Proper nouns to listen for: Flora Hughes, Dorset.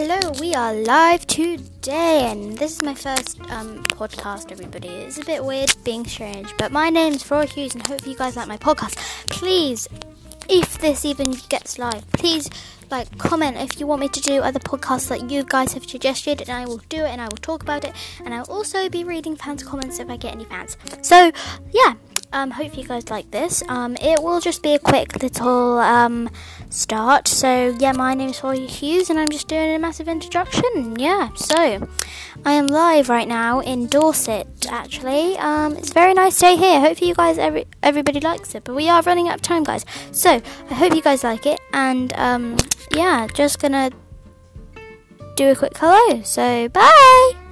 Hello, we are live today, and this is my first podcast, everybody. It's a bit weird being strange, but my name's Flora Hughes, and I hope you guys like my podcast. Please, if this even gets live, please, comment if you want me to do other podcasts that you guys have suggested, and I will do it, and I will talk about it, and I'll also be reading fans' comments if I get any fans. So, yeah. Hope you guys like this. It will just be a quick little start. So yeah, my name is Flora Hughes, and I'm just doing a massive introduction. Yeah, so I am live right now in Dorset. Actually, it's a very nice day here. Hopefully you guys, everybody likes it. But we are running out of time, guys. So I hope you guys like it. And yeah, just gonna do a quick hello. So bye.